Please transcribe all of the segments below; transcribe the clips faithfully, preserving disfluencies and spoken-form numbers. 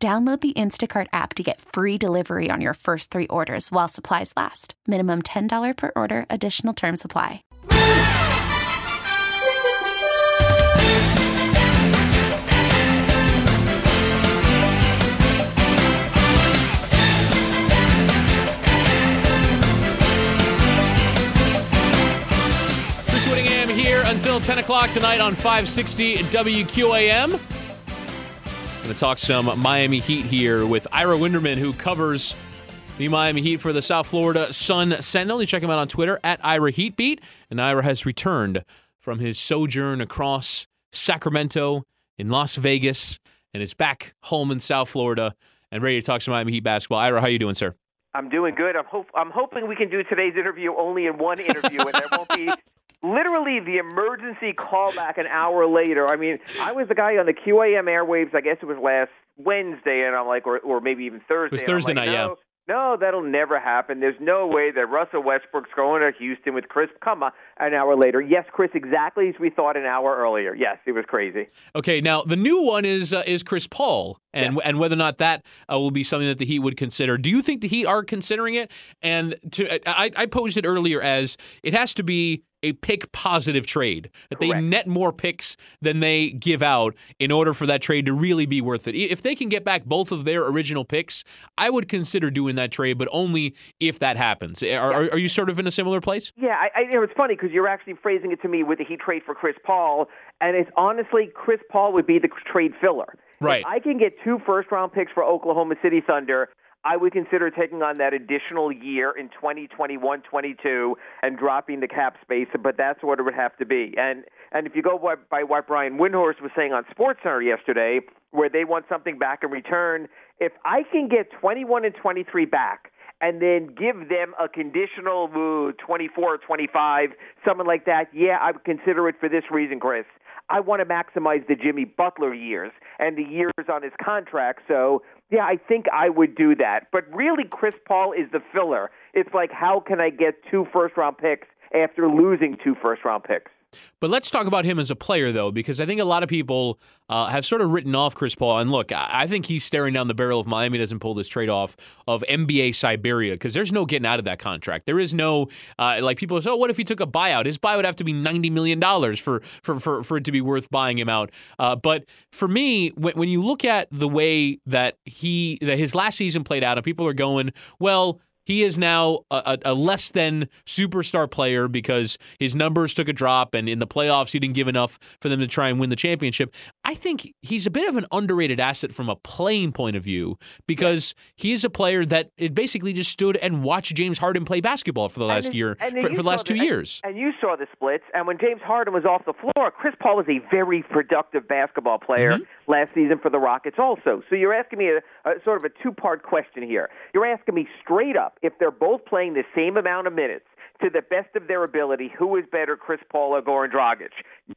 Download the Instacart app to get free delivery on your first three orders while supplies last. Minimum ten dollars per order. Additional terms apply. Chris Winningham here until ten o'clock tonight on five sixty W Q A M. Going to talk some Miami Heat here with Ira Winderman, who covers the Miami Heat for the South Florida Sun Sentinel. You check him out on Twitter at Ira HeatBeat. And Ira has returned from his sojourn across Sacramento in Las Vegas and is back home in South Florida and ready to talk some Miami Heat basketball. Ira, how you doing, sir? I'm doing good. I'm, hope- I'm hoping we can do today's interview only in one interview, and there won't be literally the emergency callback an hour later. I mean, I was the guy on the Q A M airwaves, I guess it was last Wednesday, and I'm like, or, or maybe even Thursday. It was Thursday like, night, no, yeah. No, that'll never happen. There's no way that Russell Westbrook's going to Houston with Chris. Come on, an hour later. Yes, Chris, exactly as we thought an hour earlier. Yes, it was crazy. Okay, now the new one is uh, is Chris Paul, and yeah. and whether or not that uh, will be something that the Heat would consider. Do you think the Heat are considering it? And to I, I posed it earlier as it has to be a pick-positive trade, that Correct. They net more picks than they give out in order for that trade to really be worth it. If they can get back both of their original picks, I would consider doing that trade, but only if that happens. Are, yeah. are, are you sort of in a similar place? Yeah, I, I, it's funny because you're actually phrasing it to me with the Heat trade for Chris Paul, and it's honestly Chris Paul would be the trade filler. Right. If I can get two first-round picks for Oklahoma City Thunder, I would consider taking on that additional year in twenty twenty-one twenty-two and dropping the cap space, but that's what it would have to be. And and if you go by, by what Brian Windhorst was saying on SportsCenter yesterday, where they want something back in return, if I can get twenty-one and twenty-three back and then give them a conditional ooh, twenty-four or twenty-five, someone like that, yeah, I would consider it for this reason, Chris. I want to maximize the Jimmy Butler years and the years on his contract. So, yeah, I think I would do that. But really, Chris Paul is the filler. It's like, how can I get two first-round picks after losing two first-round picks? But let's talk about him as a player, though, because I think a lot of people uh, have sort of written off Chris Paul. And look, I think he's staring down the barrel if Miami doesn't pull this trade off of N B A Siberia, because there's no getting out of that contract. There is no, uh, like people say, oh, what if he took a buyout? His buyout would have to be ninety million dollars for, for, for, for it to be worth buying him out. Uh, but for me, when, when you look at the way that he that his last season played out and people are going, well, he is now a, a less than superstar player because his numbers took a drop, and in the playoffs he didn't give enough for them to try and win the championship. I think he's a bit of an underrated asset from a playing point of view because he is a player that it basically just stood and watched James Harden play basketball for the last and year, and for, for the last two the, years. And you saw the splits, and when James Harden was off the floor, Chris Paul was a very productive basketball player mm-hmm. last season for the Rockets also. So you're asking me a, a sort of a two-part question here. You're asking me straight up, if they're both playing the same amount of minutes to the best of their ability, who is better, Chris Paul or Goran Dragic?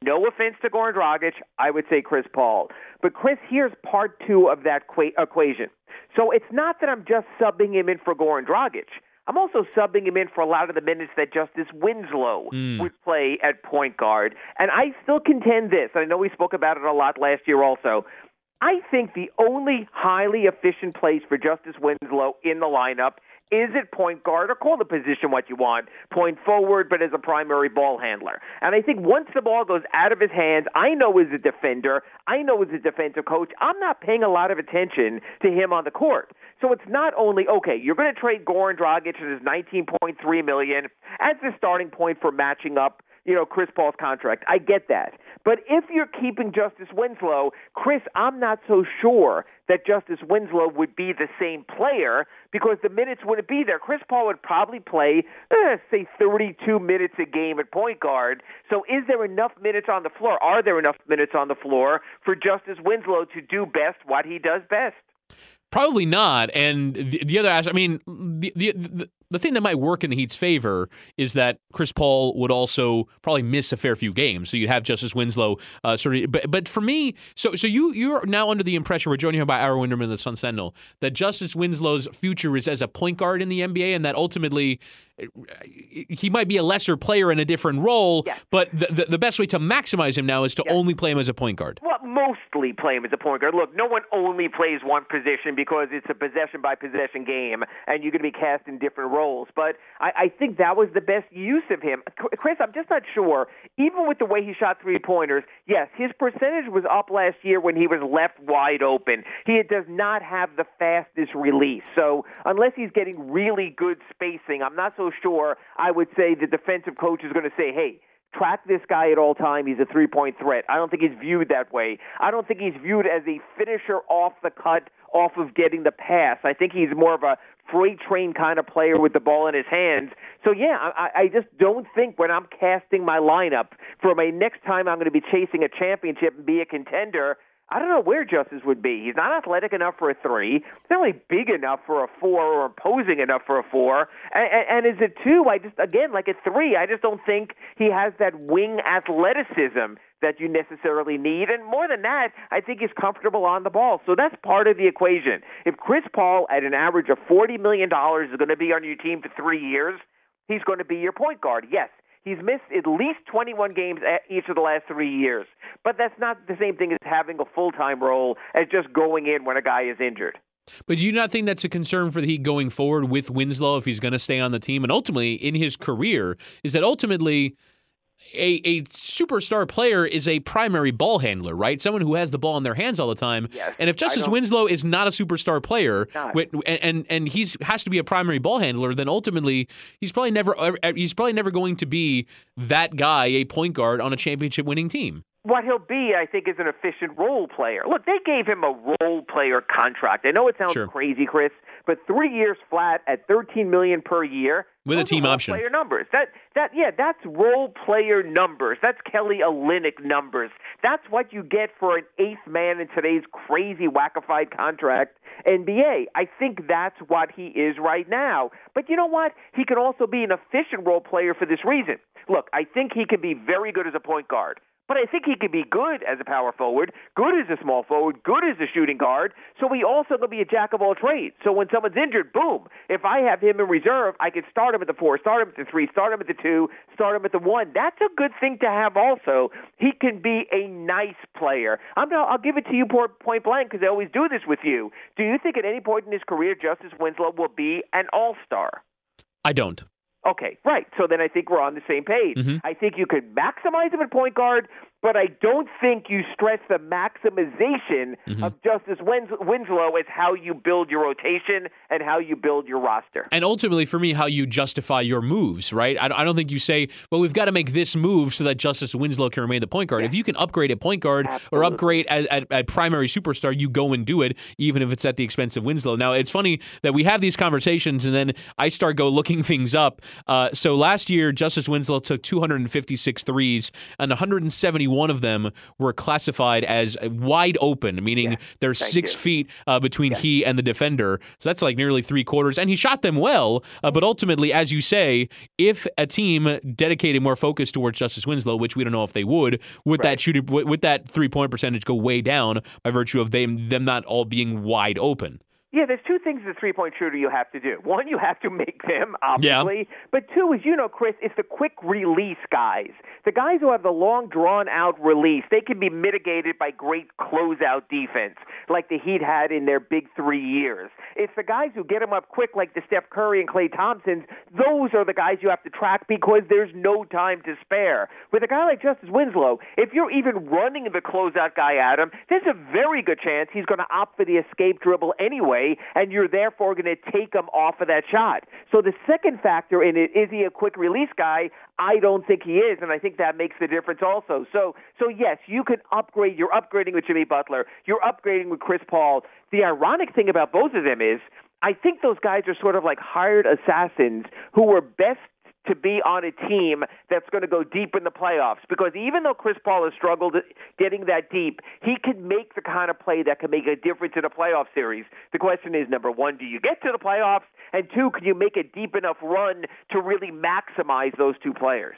No offense to Goran Dragic, I would say Chris Paul. But Chris, here's part two of that qu- equation. So it's not that I'm just subbing him in for Goran Dragic. I'm also subbing him in for a lot of the minutes that Justice Winslow mm. would play at point guard. And I still contend this, and I know we spoke about it a lot last year also, I think the only highly efficient place for Justice Winslow in the lineup is it point guard, or call the position what you want, point forward, but as a primary ball handler. And I think once the ball goes out of his hands, I know as a defender, I know as a defensive coach, I'm not paying a lot of attention to him on the court. So it's not only, okay, you're going to trade Goran Dragic at his nineteen point three million dollars as the starting point for matching up, you know, Chris Paul's contract. I get that. But if you're keeping Justice Winslow, Chris, I'm not so sure that Justice Winslow would be the same player because the minutes wouldn't be there. Chris Paul would probably play, eh, say, thirty-two minutes a game at point guard. So is there enough minutes on the floor? Are there enough minutes on the floor for Justice Winslow to do best what he does best? Probably not. And the, the other aspect, I mean, the, the the the thing that might work in the Heat's favor is that Chris Paul would also probably miss a fair few games. So you'd have Justice Winslow uh, sort of. But but for me, so so you you're now under the impression, we're joined here by Ira Winderman of the Sun Sentinel, that Justice Winslow's future is as a point guard in the N B A, and that ultimately he might be a lesser player in a different role. Yes. But the, the the best way to maximize him now is to yes. only play him as a point guard. Well, mostly play him as a point guard. Look, no one only plays one position, because it's a possession-by-possession game, and you're going to be cast in different roles. But I, I think that was the best use of him. Chris, I'm just not sure. Even with the way he shot three-pointers, yes, his percentage was up last year when he was left wide open. He does not have the fastest release. So unless he's getting really good spacing, I'm not so sure I would say the defensive coach is going to say, hey, track this guy at all time. He's a three-point threat. I don't think he's viewed that way. I don't think he's viewed as a finisher off the cut, off of getting the pass. I think he's more of a freight train kind of player with the ball in his hands. So, yeah, I, I just don't think when I'm casting my lineup for my next time I'm going to be chasing a championship and be a contender, I don't know where Justice would be. He's not athletic enough for a three. He's not really big enough for a four or imposing enough for a four. And, and, and as a two, I just, again, like a three, I just don't think he has that wing athleticism that you necessarily need. And more than that, I think he's comfortable on the ball. So that's part of the equation. If Chris Paul, at an average of forty million dollars, is going to be on your team for three years, he's going to be your point guard, yes. He's missed at least twenty-one games each of the last three years. But that's not the same thing as having a full-time role as just going in when a guy is injured. But do you not think that's a concern for the Heat going forward with Winslow if he's going to stay on the team and ultimately in his career, is that ultimately a, a superstar player is a primary ball handler, right? Someone who has the ball in their hands all the time. Yes, and if Justice Winslow is not a superstar player and, and, and he's has to be a primary ball handler, then ultimately he's probably never he's probably never going to be that guy, a point guard on a championship-winning team. What he'll be, I think, is an efficient role player. Look, they gave him a role player contract. I know it sounds sure. crazy, Chris, but three years flat at thirteen million dollars per year with a team option. Player numbers. That that yeah, that's role player numbers. That's Kelly Olynyk numbers. That's what you get for an eighth man in today's crazy wackified contract N B A. I think that's what he is right now. But you know what? He can also be an efficient role player for this reason. Look, I think he can be very good as a point guard. But I think he could be good as a power forward, good as a small forward, good as a shooting guard. So he also could be a jack of all trades. So when someone's injured, boom, if I have him in reserve, I could start him at the four, start him at the three, start him at the two, start him at the one. That's a good thing to have also. He can be a nice player. I'm gonna, I'll give it to you point blank because I always do this with you. Do you think at any point in his career Justice Winslow will be an all-star? I don't. Okay, right. So then I think we're on the same page. Mm-hmm. I think you could maximize him at point guard, but I don't think you stress the maximization mm-hmm. of Justice Wins- Winslow as how you build your rotation and how you build your roster. And ultimately, for me, how you justify your moves, right? I, I don't think you say, well, we've got to make this move so that Justice Winslow can remain the point guard. Yeah. If you can upgrade at point guard Absolutely. or upgrade at, at, at primary superstar, you go and do it, even if it's at the expense of Winslow. Now, it's funny that we have these conversations, and then I start go looking things up. Uh, so last year, Justice Winslow took two hundred fifty-six threes, and one hundred seventy-one of them were classified as wide open, meaning yeah, they're six you. feet uh, between yeah. he and the defender. So that's like nearly three quarters. And he shot them well. Uh, but ultimately, as you say, if a team dedicated more focus towards Justice Winslow, which we don't know if they would, would right. that shooting, would, would that three-point percentage go way down by virtue of them, them not all being wide open? Yeah, there's two things as a three-point shooter you have to do. One, you have to make them, obviously. Yeah. But two, as you know, Chris, it's the quick release guys. The guys who have the long, drawn-out release, they can be mitigated by great closeout defense, like the Heat had in their big three years. It's the guys who get them up quick, like the Steph Curry and Klay Thompsons. Those are the guys you have to track because there's no time to spare. With a guy like Justice Winslow, if you're even running the closeout guy at him, there's a very good chance he's going to opt for the escape dribble anyway, and you're therefore going to take him off of that shot. So the second factor in it, is he a quick release guy? I don't think he is, and I think that makes the difference also. So, so yes, you can upgrade. You're upgrading with Jimmy Butler. You're upgrading with Chris Paul. The ironic thing about both of them is I think those guys are sort of like hired assassins who were best to be on a team that's going to go deep in the playoffs. Because even though Chris Paul has struggled getting that deep, he can make the kind of play that can make a difference in a playoff series. The question is, number one, do you get to the playoffs? And two, can you make a deep enough run to really maximize those two players?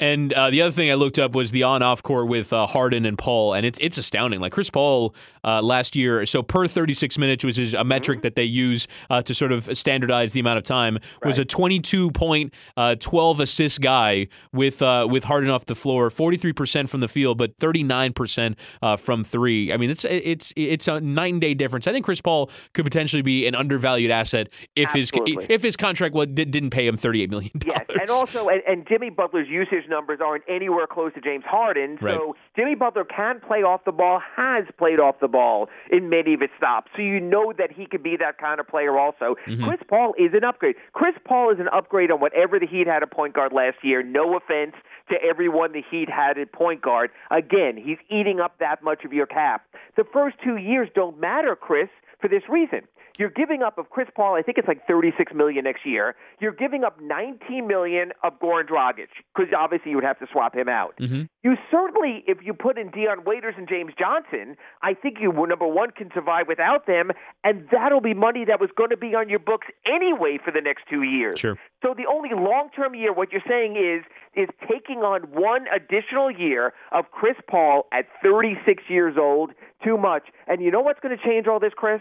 And uh, the other thing I looked up was the on-off court with uh, Harden and Paul, and it's it's astounding. Like Chris Paul uh, last year, so per thirty-six minutes, which is a metric that they use uh, to sort of standardize the amount of time, was right. a twenty-two point, uh, twelve assist guy with uh, with Harden off the floor, forty-three percent from the field, but thirty-nine percent uh, from three. I mean, it's it's it's a night and day difference. I think Chris Paul could potentially be an undervalued asset if Absolutely. his if his contract well, did, didn't pay him thirty-eight million dollars. Yes, and also, and, and Jimmy Butler's usage numbers aren't anywhere close to James Harden, so right. Jimmy Butler can play off the ball, has played off the ball in many of his stops, so you know that he could be that kind of player also. Mm-hmm. Chris Paul is an upgrade. Chris Paul is an upgrade on whatever the Heat had at point guard last year. No offense to everyone the Heat had at point guard. Again, he's eating up that much of your cap. The first two years don't matter, Chris, for this reason. You're giving up of Chris Paul, I think it's like thirty-six million dollars next year. You're giving up nineteen million dollars of Goran Dragic, because obviously you would have to swap him out. Mm-hmm. You certainly, if you put in Dion Waiters and James Johnson, I think you, number one, can survive without them, and that'll be money that was going to be on your books anyway for the next two years. Sure. So the only long-term year, what you're saying is, is taking on one additional year of Chris Paul at thirty-six years old, too much. And you know what's going to change all this, Chris?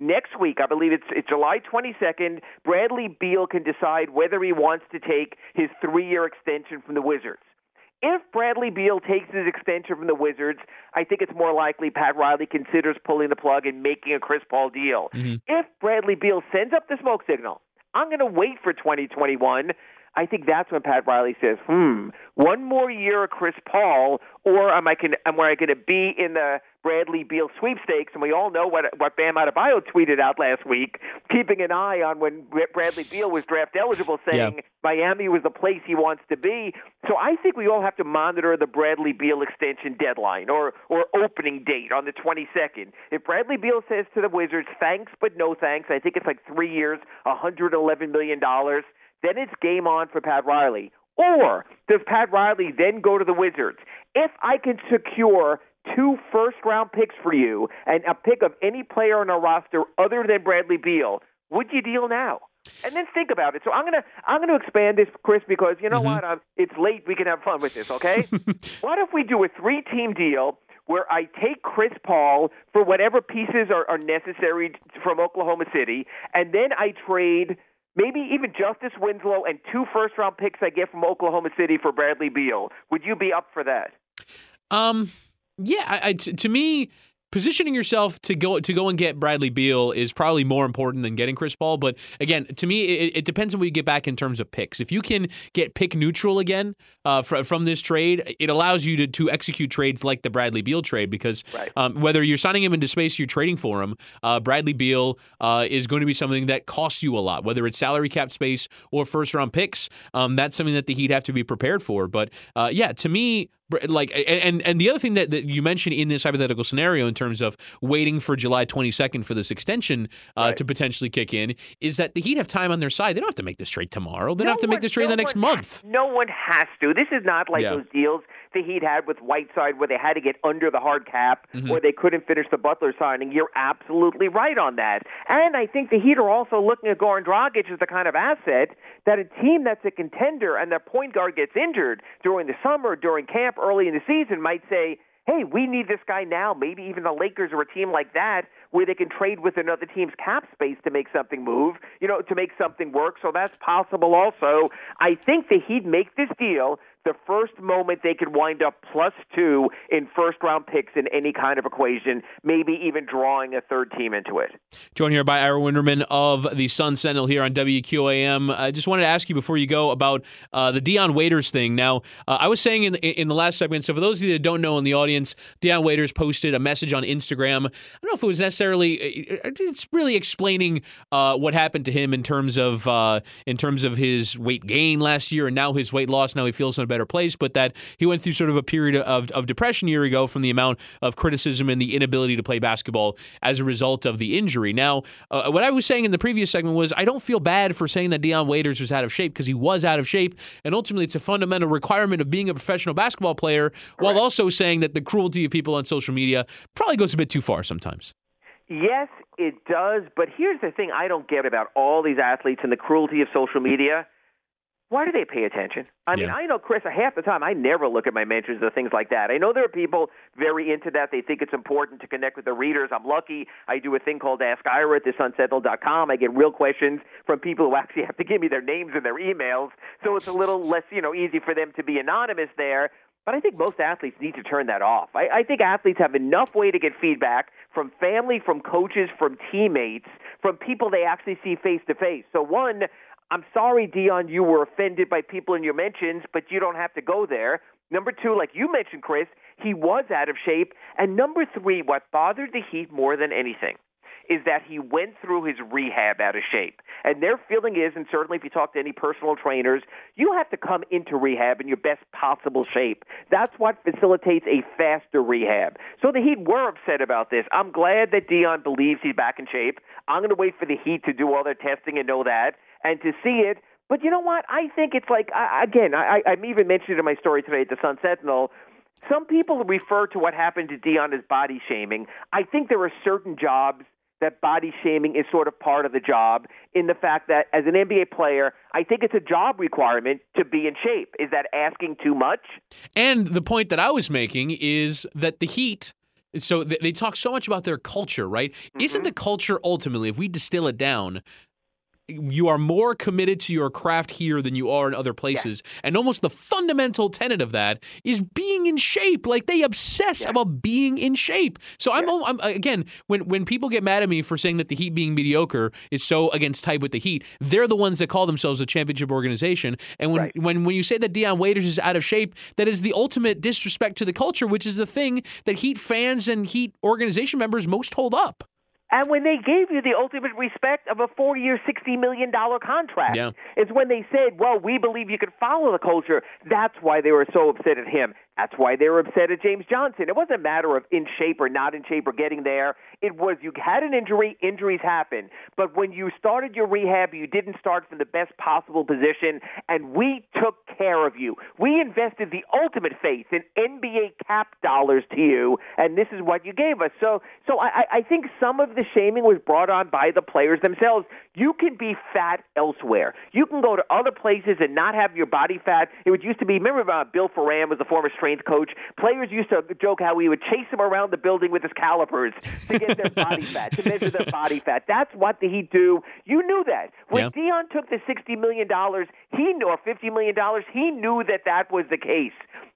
Next week, I believe it's, it's July twenty-second, Bradley Beal can decide whether he wants to take his three-year extension from the Wizards. If Bradley Beal takes his extension from the Wizards, I think it's more likely Pat Riley considers pulling the plug and making a Chris Paul deal. Mm-hmm. If Bradley Beal sends up the smoke signal, I'm going to wait for twenty twenty-one, I think that's when Pat Riley says, hmm, one more year of Chris Paul, or am I, can, am I going to be in the Bradley Beal sweepstakes? And we all know what what Bam Adebayo tweeted out last week, keeping an eye on when Bradley Beal was draft eligible, saying yeah. Miami was the place he wants to be. So I think we all have to monitor the Bradley Beal extension deadline or, or opening date on the twenty-second. If Bradley Beal says to the Wizards, thanks but no thanks, I think it's like three years, one hundred eleven million dollars, then it's game on for Pat Riley. Or does Pat Riley then go to the Wizards? If I can secure two first-round picks for you and a pick of any player on our roster other than Bradley Beal, would you deal now? And then think about it. So I'm gonna I'm gonna expand this, Chris, because you know mm-hmm. what? I'm, it's late. We can have fun with this, okay? What if we do a three-team deal where I take Chris Paul for whatever pieces are, are necessary from Oklahoma City, and then I trade maybe even Justice Winslow and two first-round picks I get from Oklahoma City for Bradley Beal? Would you be up for that? Um, yeah, I, I, t- to me, positioning yourself to go to go and get Bradley Beal is probably more important than getting Chris Paul. But again, to me, it, it depends on what you get back in terms of picks. If you can get pick neutral again uh, fr- from this trade, it allows you to, to execute trades like the Bradley Beal trade, because right. um, whether you're signing him into space, you're trading for him. Uh, Bradley Beal uh, is going to be something that costs you a lot, whether it's salary cap space or first round picks. Um, that's something that the Heat have to be prepared for. But uh, yeah, to me, Like and, and the other thing that, that you mentioned in this hypothetical scenario in terms of waiting for July twenty-second for this extension uh, right. to potentially kick in is that the Heat have time on their side. They don't have to make this trade tomorrow. They no don't have to one, make this trade no the next month. Has, no one has to. This is not like yeah. those deals the Heat had with Whiteside where they had to get under the hard cap mm-hmm. or they couldn't finish the Butler signing. You're absolutely right on that. And I think the Heat are also looking at Goran Dragic as the kind of asset that a team that's a contender and their point guard gets injured during the summer, during camp, early in the season might say, hey, we need this guy now. Maybe even the Lakers or a team like that where they can trade with another team's cap space to make something move, you know, to make something work. So that's possible also. I think that he'd make this deal the first moment they could wind up plus two in first-round picks in any kind of equation, maybe even drawing a third team into it. Joined here by Ira Winderman of the Sun Sentinel here on W Q A M. I just wanted to ask you before you go about uh, the Dion Waiters thing. Now, uh, I was saying in, in the last segment, so for those of you that don't know in the audience, Dion Waiters posted a message on Instagram. I don't know if it was necessarily – it's really explaining uh, what happened to him in terms of uh, in terms of his weight gain last year and now his weight loss. Now he feels no better better place, but that he went through sort of a period of, of depression a year ago from the amount of criticism and the inability to play basketball as a result of the injury. Now, uh, what I was saying in the previous segment was I don't feel bad for saying that Dion Waiters was out of shape because he was out of shape, and ultimately it's a fundamental requirement of being a professional basketball player, while also saying that the cruelty of people on social media probably goes a bit too far sometimes. Yes, it does, but here's the thing I don't get about all these athletes and the cruelty of social media. Why do they pay attention? I mean, yeah. I know, Chris, half the time I never look at my mentions or things like that. I know there are people very into that. They think it's important to connect with their readers. I'm lucky. I do a thing called Ask Ira at this unsettled dot com. I get real questions from people who actually have to give me their names and their emails, so it's a little less, you know, easy for them to be anonymous there. But I think most athletes need to turn that off. I, I think athletes have enough way to get feedback from family, from coaches, from teammates, from people they actually see face-to-face. So, one, I'm sorry, Dion, you were offended by people in your mentions, but you don't have to go there. Number two, like you mentioned, Chris, he was out of shape. And number three, what bothered the Heat more than anything is that he went through his rehab out of shape. And their feeling is, and certainly if you talk to any personal trainers, you have to come into rehab in your best possible shape. That's what facilitates a faster rehab. So the Heat were upset about this. I'm glad that Dion believes he's back in shape. I'm going to wait for the Heat to do all their testing and know that and to see it. But you know what? I think it's like, I, again, I, I even mentioned it in my story today at the Sun Sentinel, some people refer to what happened to Dion as body shaming. I think there are certain jobs that body shaming is sort of part of the job, in the fact that as an N B A player, I think it's a job requirement to be in shape. Is that asking too much? And the point that I was making is that the Heat, so they talk so much about their culture, right? Mm-hmm. Isn't the culture ultimately, if we distill it down, you are more committed to your craft here than you are in other places. Yeah. And almost the fundamental tenet of that is being in shape. Like, they obsess yeah. about being in shape. So I'm, yeah. I'm again, when, when people get mad at me for saying that the Heat being mediocre is so against type with the Heat, they're the ones that call themselves a championship organization. And when, right. when, when you say that Dion Waiters is out of shape, that is the ultimate disrespect to the culture, which is the thing that Heat fans and Heat organization members most hold up. And when they gave you the ultimate respect of a four-year, sixty million dollars contract, yeah. is when they said, well, we believe you can follow the culture. That's why they were so upset at him. That's why they were upset at James Johnson. It wasn't a matter of in shape or not in shape or getting there. It was you had an injury, injuries happen. But when you started your rehab, you didn't start from the best possible position, and we took care of you. We invested the ultimate faith in N B A cap dollars to you, and this is what you gave us. So, so I, I think some of the shaming was brought on by the players themselves. You can be fat elsewhere. You can go to other places and not have your body fat. It would used to be, remember uh, Bill Ferran was a former strength coach. Players used to joke how he would chase him around the building with his calipers to get their body fat, to measure their body fat. That's what did he do. You knew that. When yeah. Dion took the sixty million dollars, he knew, or fifty million dollars, he knew that that was the case.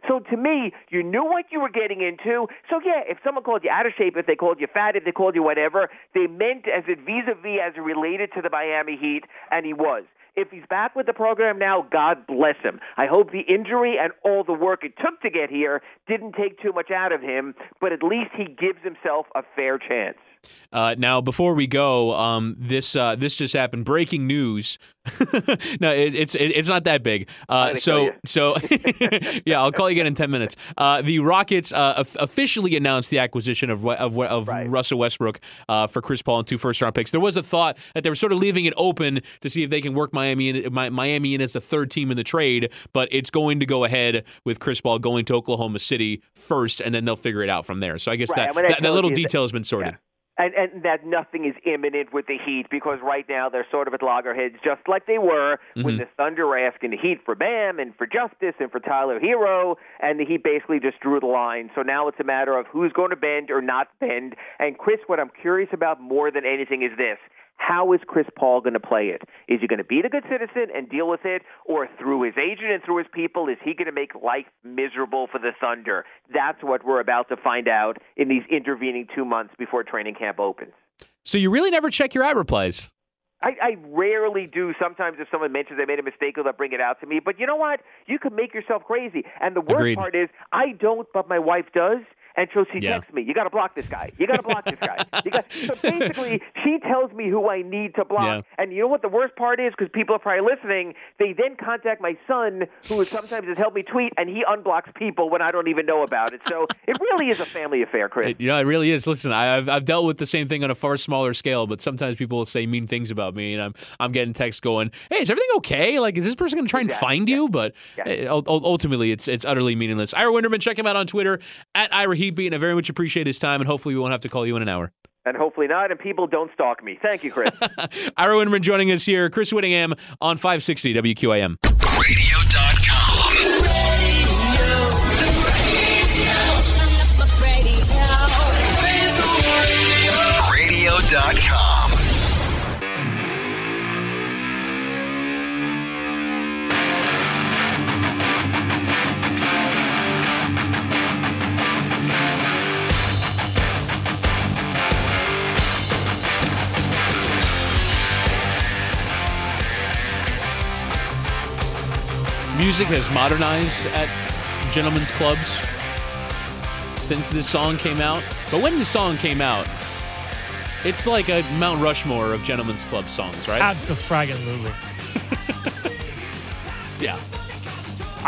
So to me, you knew what you were getting into. So yeah, if someone called you out of shape, if they called you fat, if they called you whatever, they meant as it vis-a-vis as related to the Miami Heat, and he was. If he's back with the program now, God bless him. I hope the injury and all the work it took to get here didn't take too much out of him, but at least he gives himself a fair chance. Uh, now, before we go, um, this uh, this just happened. Breaking news. no, it, it's it, it's not that big. Uh, so so yeah, I'll call you again in ten minutes. Uh, the Rockets uh, officially announced the acquisition of of, of right. Russell Westbrook uh, for Chris Paul and two first round picks. There was a thought that they were sort of leaving it open to see if they can work Miami in, Miami in as the third team in the trade, but it's going to go ahead with Chris Paul going to Oklahoma City first, and then they'll figure it out from there. So I guess right. that, I mean, that that little detail that, has been sorted. Yeah. And, and that nothing is imminent with the Heat, because right now they're sort of at loggerheads, just like they were mm-hmm. when the Thunder were asking the Heat for Bam and for Justice and for Tyler Hero, and the Heat basically just drew the line. So now it's a matter of who's going to bend or not bend. And, Chris, what I'm curious about more than anything is this. How is Chris Paul going to play it? Is he going to be a good citizen and deal with it? Or through his agent and through his people, is he going to make life miserable for the Thunder? That's what we're about to find out in these intervening two months before training camp opens. So you really never check your ad replies? I, I rarely do. Sometimes if someone mentions they made a mistake, they'll bring it out to me. But you know what? You can make yourself crazy. And the worst Agreed. part is I don't, but my wife does. And so she yeah. texts me, you got to block this guy. You got to block this guy. You got. So basically, she tells me who I need to block. Yeah. And you know what the worst part is? Because people are probably listening. They then contact my son, who sometimes has helped me tweet, and he unblocks people when I don't even know about it. So it really is a family affair, Chris. It, you know, it really is. Listen, I, I've, I've dealt with the same thing on a far smaller scale, but sometimes people will say mean things about me, and I'm I'm getting texts going, hey, is everything okay? Like, is this person going to try and exactly. find yeah. you? But yeah. uh, ultimately, it's it's utterly meaningless. Ira Winderman, check him out on Twitter, at Ira Heatby, and I very much appreciate his time, and hopefully we won't have to call you in an hour. And hopefully not, and people don't stalk me. Thank you, Chris. Ira Winderman joining us here. Chris Winningham on five sixty W Q A M. Radio dot com. Radio. Radio. Radio dot com. Music has modernized at gentlemen's clubs since this song came out. But when this song came out, it's like a Mount Rushmore of gentlemen's club songs, right? Abso-fraggin-lutely. Yeah.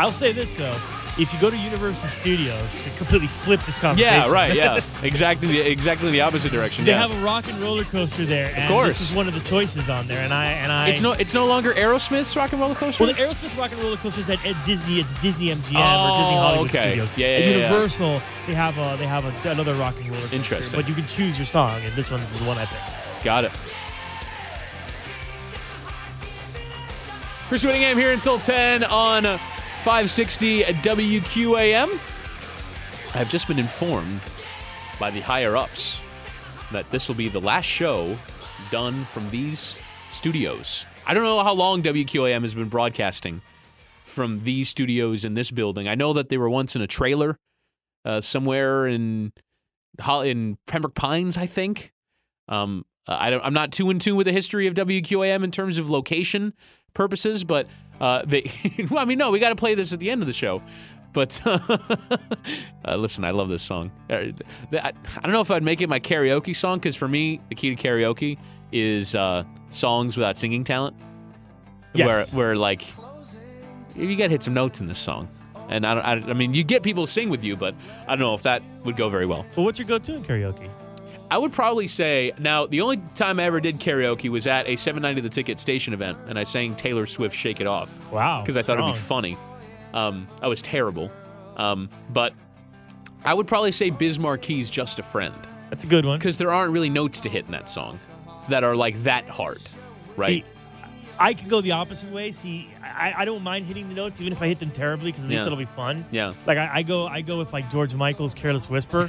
I'll say this, though. If you go to Universal Studios to completely flip this conversation. Yeah, right, yeah. exactly, the, exactly the opposite direction. They yeah. have a rock and roller coaster there, and of course. This is one of the choices on there. And I, and I, it's no, it's no longer Aerosmith's rock and roller coaster. Well, the Aerosmith rock and roller coaster is at, at Disney, at the Disney M G M oh, or Disney Hollywood okay. Studios. Yeah, yeah, at Universal, yeah. they have a, they have a, another rock and roller coaster. Interesting, but you can choose your song, and this one's the one I picked. Got it. Chris Winningham here until ten on five sixty W Q A M. I've just been informed by the higher-ups that this will be the last show done from these studios. I don't know how long W Q A M has been broadcasting from these studios in this building. I know that they were once in a trailer uh, somewhere in in Pembroke Pines, I think. Um, I don't, I'm not too in tune with the history of W Q A M in terms of location purposes, but... Uh, they, well, I mean, no, we got to play this at the end of the show. But uh, uh, listen, I love this song. I, I don't know if I'd make it my karaoke song, because for me, the key to karaoke is uh, songs without singing talent. Yes. Where, where like, you got to hit some notes in this song. And I, don't, I, I mean, you get people to sing with you, but I don't know if that would go very well. Well, what's your go-to in karaoke? I would probably say, now, the only time I ever did karaoke was at a seven ninety The Ticket station event, and I sang Taylor Swift's Shake It Off. Wow. Because I thought it would be funny. Um, I was terrible. Um, but I would probably say Biz Marquis's Just a Friend. That's a good one. Because there aren't really notes to hit in that song that are, like, that hard, right? See, I could go the opposite way. See, I, I don't mind hitting the notes, even if I hit them terribly, because at least yeah. it'll be fun. Yeah. Like, I, I go I go with, like, George Michael's Careless Whisper.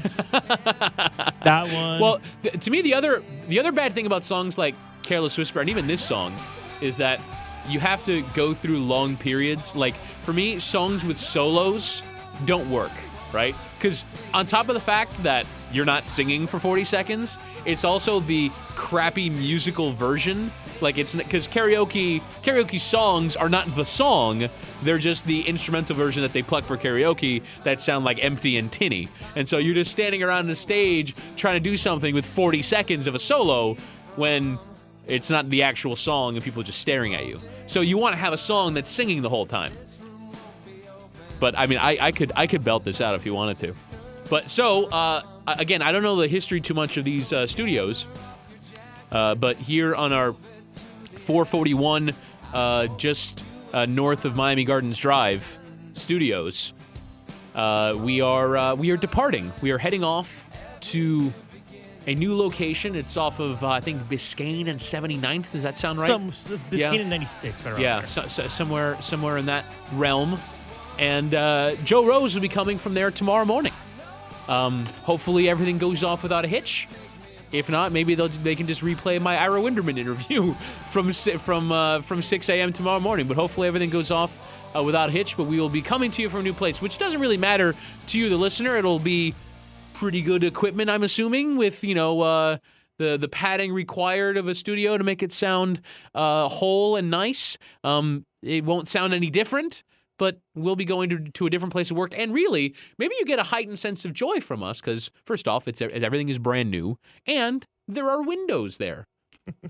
That one. Well, th- to me, the other the other bad thing about songs like Careless Whisper, and even this song, is that you have to go through long periods. Like, for me, songs with solos don't work, right? Because on top of the fact that you're not singing for forty seconds, it's also the crappy musical version. Like, it's because karaoke karaoke songs are not the song; they're just the instrumental version that they pluck for karaoke that sound like empty and tinny. And so you're just standing around the stage trying to do something with forty seconds of a solo when it's not the actual song and people are just staring at you. So you want to have a song that's singing the whole time. But I mean, I, I could I could belt this out if you wanted to. But so uh, again, I don't know the history too much of these uh, studios, uh, but here on our four forty-one, uh, just uh, north of Miami Gardens Drive studios. Uh, we are uh, we are departing. We are heading off to a new location. It's off of uh, I think Biscayne and seventy-ninth. Does that sound right? Some, Biscayne yeah. and ninety-six. Right yeah, so, so somewhere somewhere in that realm. And uh, Joe Rose will be coming from there tomorrow morning. Um, hopefully everything goes off without a hitch. If not, maybe they they can just replay my Ira Winderman interview from from uh, from six a.m. tomorrow morning. But hopefully everything goes off uh, without a hitch. But we will be coming to you from a new place, which doesn't really matter to you, the listener. It'll be pretty good equipment, I'm assuming, with you know uh, the the padding required of a studio to make it sound uh, whole and nice. Um, it won't sound any different. but we'll be going to, to a different place of work. And really, maybe you get a heightened sense of joy from us because, first off, it's everything is brand new, and there are windows there.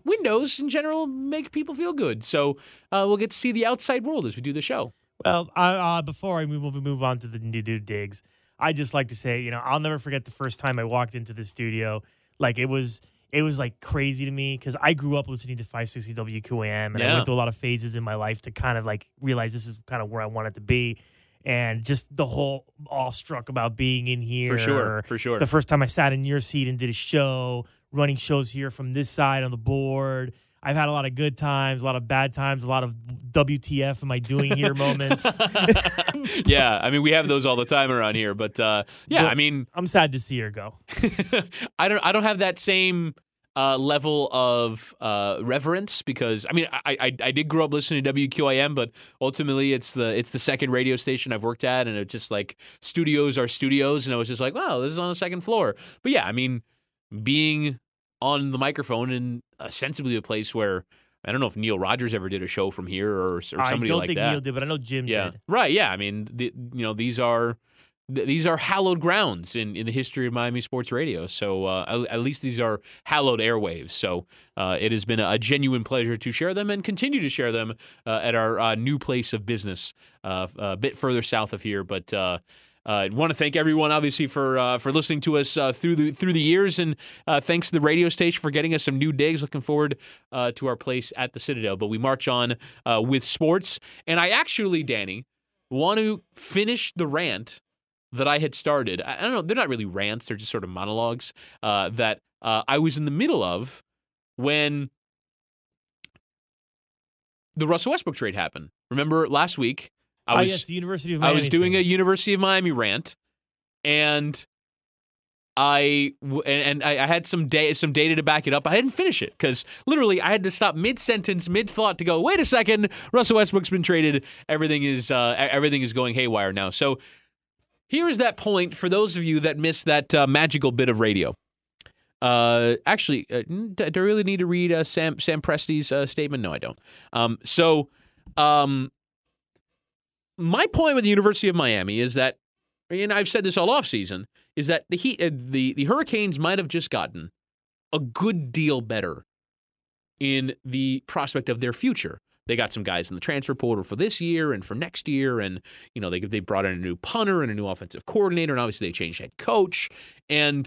Windows, in general, make people feel good. So uh, we'll get to see the outside world as we do the show. Well, uh, uh, before I move, move on to the new dude digs, I just like to say, you know, I'll never forget the first time I walked into the studio. Like, it was it was like crazy to me because I grew up listening to five sixty W Q A M, and yeah. I went through a lot of phases in my life to kind of like realize this is kind of where I wanted to be. And just the whole awestruck about being in here. For sure, for sure. The first time I sat in your seat and did a show, running shows here from this side on the board. I've had a lot of good times, a lot of bad times, a lot of W T F am I doing here moments. Yeah, I mean, we have those all the time around here. But, uh, yeah, but I mean. I'm sad to see her go. I don't I don't have that same uh, level of uh, reverence because, I mean, I, I I did grow up listening to W Q A M, but ultimately it's the it's the second radio station I've worked at. And it's just like studios are studios. And I was just like, wow, this is on the second floor. But, yeah, I mean, being on the microphone in ostensibly a place where I don't know if Neil Rogers ever did a show from here or, or somebody like that. I don't like think that. Neil did, but I know Jim yeah. did. Right? Yeah. I mean, the, you know, these are these are hallowed grounds in, in the history of Miami sports radio. So uh, at least these are hallowed airwaves. So uh, it has been a genuine pleasure to share them and continue to share them uh, at our uh, new place of business, uh, a bit further south of here, but. Uh, I uh, want to thank everyone, obviously, for uh, for listening to us uh, through the through the years, and uh, thanks to the radio station for getting us some new digs. Looking forward uh, to our place at the Citadel, but we march on uh, with sports. And I actually, Danny, want to finish the rant that I had started. I, I don't know; they're not really rants; they're just sort of monologues uh, that uh, I was in the middle of when the Russell Westbrook trade happened. Remember last week? I was, oh, yes, the University of Miami. I was doing a University of Miami rant, and I and I had some da- some data to back it up. I didn't finish it because literally I had to stop mid sentence, mid thought to go, wait a second, Russell Westbrook's been traded. Everything is uh, everything is going haywire now. So here is that point for those of you that missed that uh, magical bit of radio. Uh, actually, uh, do I really need to read uh, Sam Sam Presti's uh, statement? No, I don't. Um, so. Um, My point with the University of Miami is that, and I've said this all offseason, is that the heat, uh, the, the Hurricanes might have just gotten a good deal better in the prospect of their future. They got some guys in the transfer portal for this year and for next year, and you know they they brought in a new punter and a new offensive coordinator, and obviously they changed head coach. And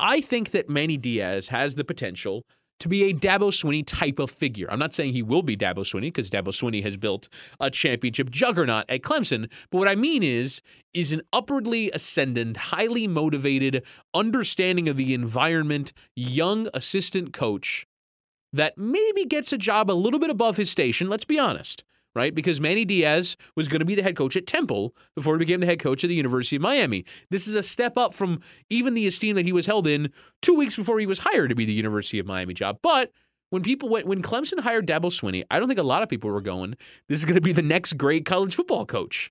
I think that Manny Diaz has the potential to be a Dabo Swinney type of figure. I'm not saying he will be Dabo Swinney because Dabo Swinney has built a championship juggernaut at Clemson. But what I mean is, is an upwardly ascendant, highly motivated, understanding of the environment, young assistant coach that maybe gets a job a little bit above his station. Let's be honest, right? Because Manny Diaz was going to be the head coach at Temple before he became the head coach of the University of Miami. This is a step up from even the esteem that he was held in two weeks before he was hired to be the University of Miami job. But when people went, when Clemson hired Dabo Swinney, I don't think a lot of people were going, this is going to be the next great college football coach.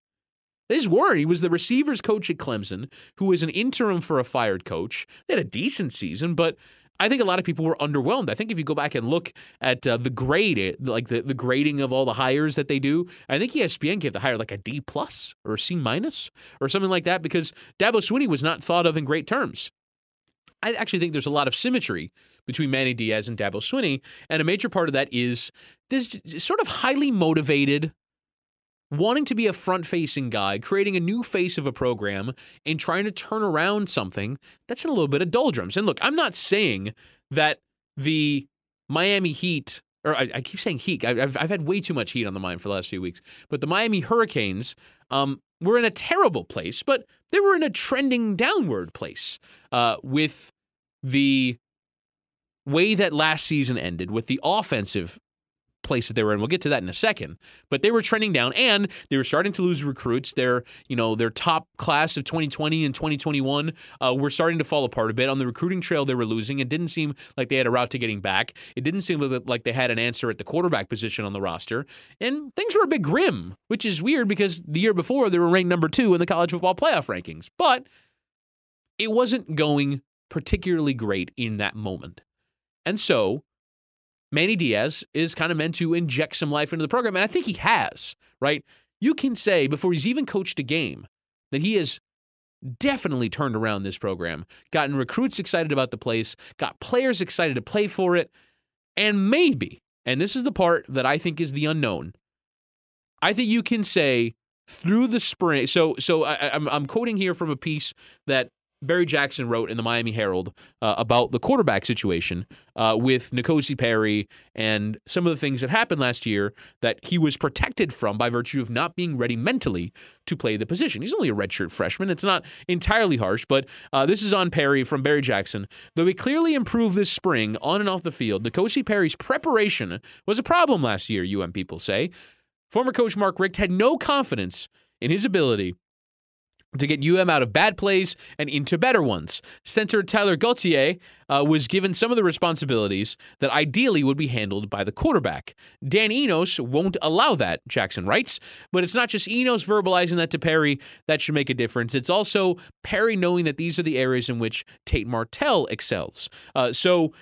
They just weren't. He was the receivers coach at Clemson, who was an interim for a fired coach. They had a decent season, but I think a lot of people were underwhelmed. I think if you go back and look at uh, the grade, like the, the grading of all the hires that they do, I think E S P N gave the hire like a D plus or a C minus or something like that because Dabo Swinney was not thought of in great terms. I actually think there's a lot of symmetry between Manny Diaz and Dabo Swinney, and a major part of that is this sort of highly motivated, wanting to be a front-facing guy, creating a new face of a program, and trying to turn around something that's in a little bit of doldrums. And look, I'm not saying that the Miami Heat, or I, I keep saying Heat. I've, I've had way too much heat on the mind for the last few weeks. But the Miami Hurricanes um, were in a terrible place, but they were in a trending downward place uh, with the way that last season ended, with the offensive place that they were in. We'll get to that in a second. But they were trending down, and they were starting to lose recruits. Their, you know, their top class of twenty twenty and twenty twenty-one uh, were starting to fall apart a bit. On the recruiting trail, they were losing. It didn't seem like they had a route to getting back. It didn't seem like they had an answer at the quarterback position on the roster. And things were a bit grim, which is weird because the year before, they were ranked number two in the college football playoff rankings. But it wasn't going particularly great in that moment. And so Manny Diaz is kind of meant to inject some life into the program, and I think he has, right? you can say before he's even coached a game that he has definitely turned around this program, gotten recruits excited about the place, got players excited to play for it, and maybe, and this is the part that I think is the unknown, I think you can say through the spring. So, so I, I'm I'm quoting here from a piece that Barry Jackson wrote in the Miami Herald uh, about the quarterback situation uh, with N'Kosi Perry and some of the things that happened last year that he was protected from by virtue of not being ready mentally to play the position. He's only a redshirt freshman. It's not entirely harsh, but uh, this is on Perry from Barry Jackson. Though he clearly improved this spring on and off the field, N'Kosi Perry's preparation was a problem last year, U M people say. Former coach Mark Richt had no confidence in his ability to get U M out of bad plays and into better ones. Center Tyler Gauthier uh, was given some of the responsibilities that ideally would be handled by the quarterback. Dan Enos won't allow that, Jackson writes, but it's not just Enos verbalizing that to Perry that should make a difference. It's also Perry knowing that these are the areas in which Tate Martell excels. Uh, so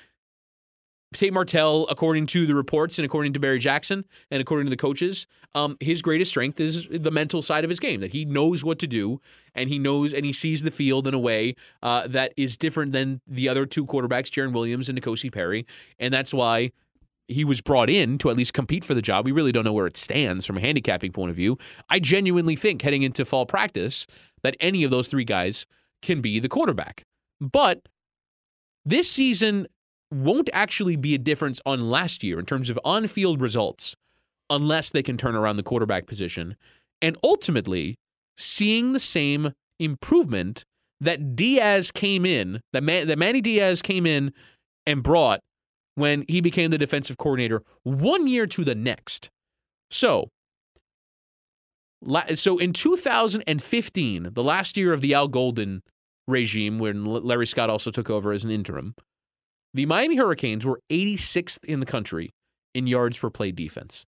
Tate Martell, according to the reports and according to Barry Jackson and according to the coaches, um, his greatest strength is the mental side of his game, that he knows what to do and he knows and he sees the field in a way uh, that is different than the other two quarterbacks, Jarren Williams and N'Kosi Perry. And that's why he was brought in to at least compete for the job. We really don't know where it stands from a handicapping point of view. I genuinely think heading into fall practice that any of those three guys can be the quarterback. But this season won't actually be a difference on last year in terms of on-field results unless they can turn around the quarterback position and ultimately seeing the same improvement that Diaz came in, that, Man- that Manny Diaz came in and brought when he became the defensive coordinator one year to the next. So, la- so in two thousand fifteen, the last year of the Al Golden regime, when L- Larry Scott also took over as an interim, the Miami Hurricanes were eighty-sixth in the country in yards per play defense.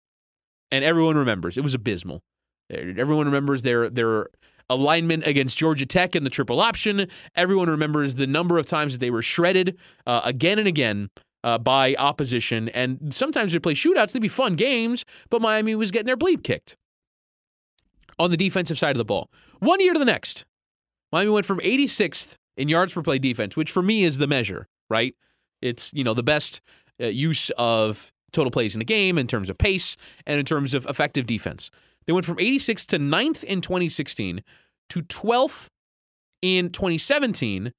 And everyone remembers. It was abysmal. Everyone remembers their their alignment against Georgia Tech in the triple option. Everyone remembers the number of times that they were shredded uh, again and again uh, by opposition. And sometimes they'd play shootouts. They'd be fun games, but Miami was getting their bleep kicked on the defensive side of the ball. One year to the next, Miami went from eighty-sixth in yards per play defense, which for me is the measure, right? It's, you know, the best uh, use of total plays in a game in terms of pace and in terms of effective defense. They went from eighty-sixth to ninth in twenty sixteen to twelfth in twenty seventeen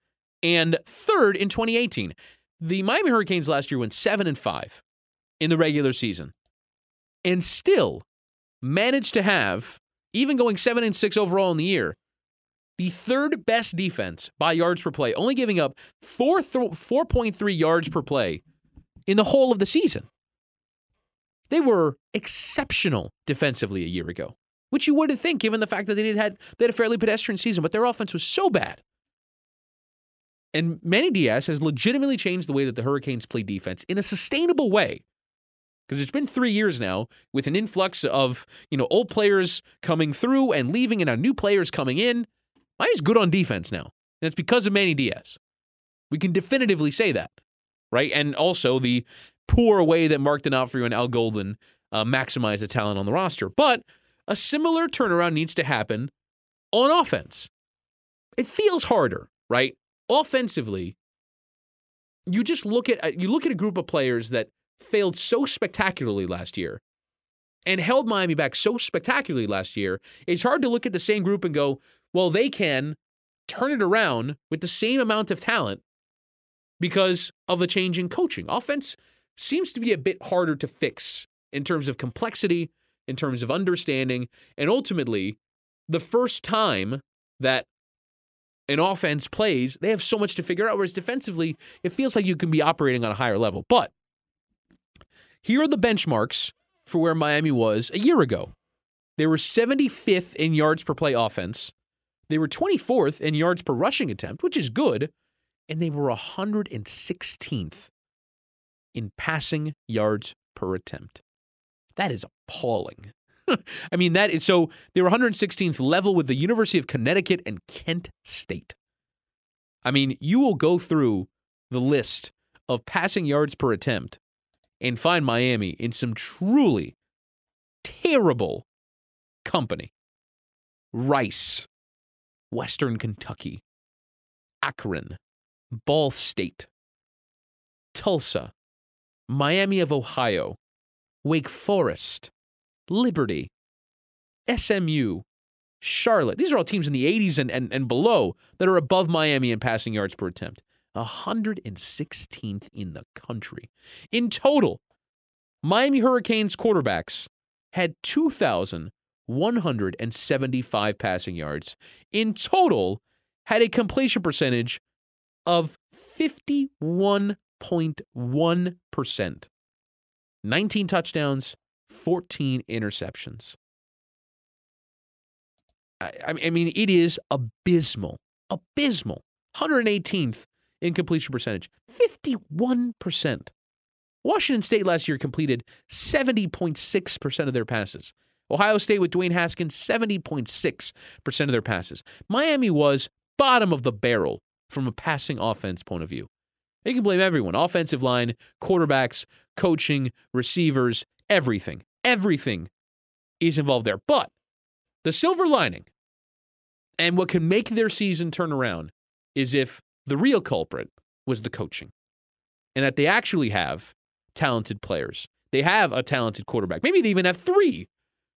and third in twenty eighteen. The Miami Hurricanes last year went seven and five in the regular season and still managed to have, even going seven and six overall in the year, the third best defense by yards per play, only giving up four th- four point three yards per play in the whole of the season. They were exceptional defensively a year ago, which you wouldn't think given the fact that they did had they had a fairly pedestrian season, but their offense was so bad. And Manny Diaz has legitimately changed the way that the Hurricanes play defense in a sustainable way. Because it's been three years now with an influx of, you know, old players coming through and leaving and now new players coming in. Miami's good on defense now, and it's because of Manny Diaz. We can definitively say that, right? And also the poor way that Mark D'Onofrio and Al Golden uh, maximize the talent on the roster. But a similar turnaround needs to happen on offense. It feels harder, right? Offensively, you just look at you look at a group of players that failed so spectacularly last year and held Miami back so spectacularly last year. It's hard to look at the same group and go, well, they can turn it around with the same amount of talent because of the change in coaching. Offense seems to be a bit harder to fix in terms of complexity, in terms of understanding, and ultimately, the first time that an offense plays, they have so much to figure out, whereas defensively, it feels like you can be operating on a higher level. But here are the benchmarks for where Miami was a year ago. They were seventy-fifth in yards per play offense. They were twenty-fourth in yards per rushing attempt, which is good, and they were one hundred sixteenth in passing yards per attempt. That is appalling. I mean, that is so they were one hundred sixteenth level with the University of Connecticut and Kent State. I mean, you will go through the list of passing yards per attempt and find Miami in some truly terrible company. Rice, Western Kentucky, Akron, Ball State, Tulsa, Miami of Ohio, Wake Forest, Liberty, S M U, Charlotte. These are all teams in the eighties and, and, and below that are above Miami in passing yards per attempt. one hundred sixteenth in the country. In total, Miami Hurricanes quarterbacks had two thousand one hundred seventy-five passing yards. In total, had a completion percentage of fifty-one point one percent. nineteen touchdowns, fourteen interceptions. I, I mean, it is abysmal. Abysmal. one hundred eighteenth in completion percentage. fifty-one percent. Washington State last year completed seventy point six percent of their passes. Ohio State with Dwayne Haskins, seventy point six percent of their passes. Miami was bottom of the barrel from a passing offense point of view. You can blame everyone. Offensive line, quarterbacks, coaching, receivers, everything. Everything is involved there. But the silver lining and what can make their season turn around is if the real culprit was the coaching and that they actually have talented players. They have a talented quarterback. Maybe they even have three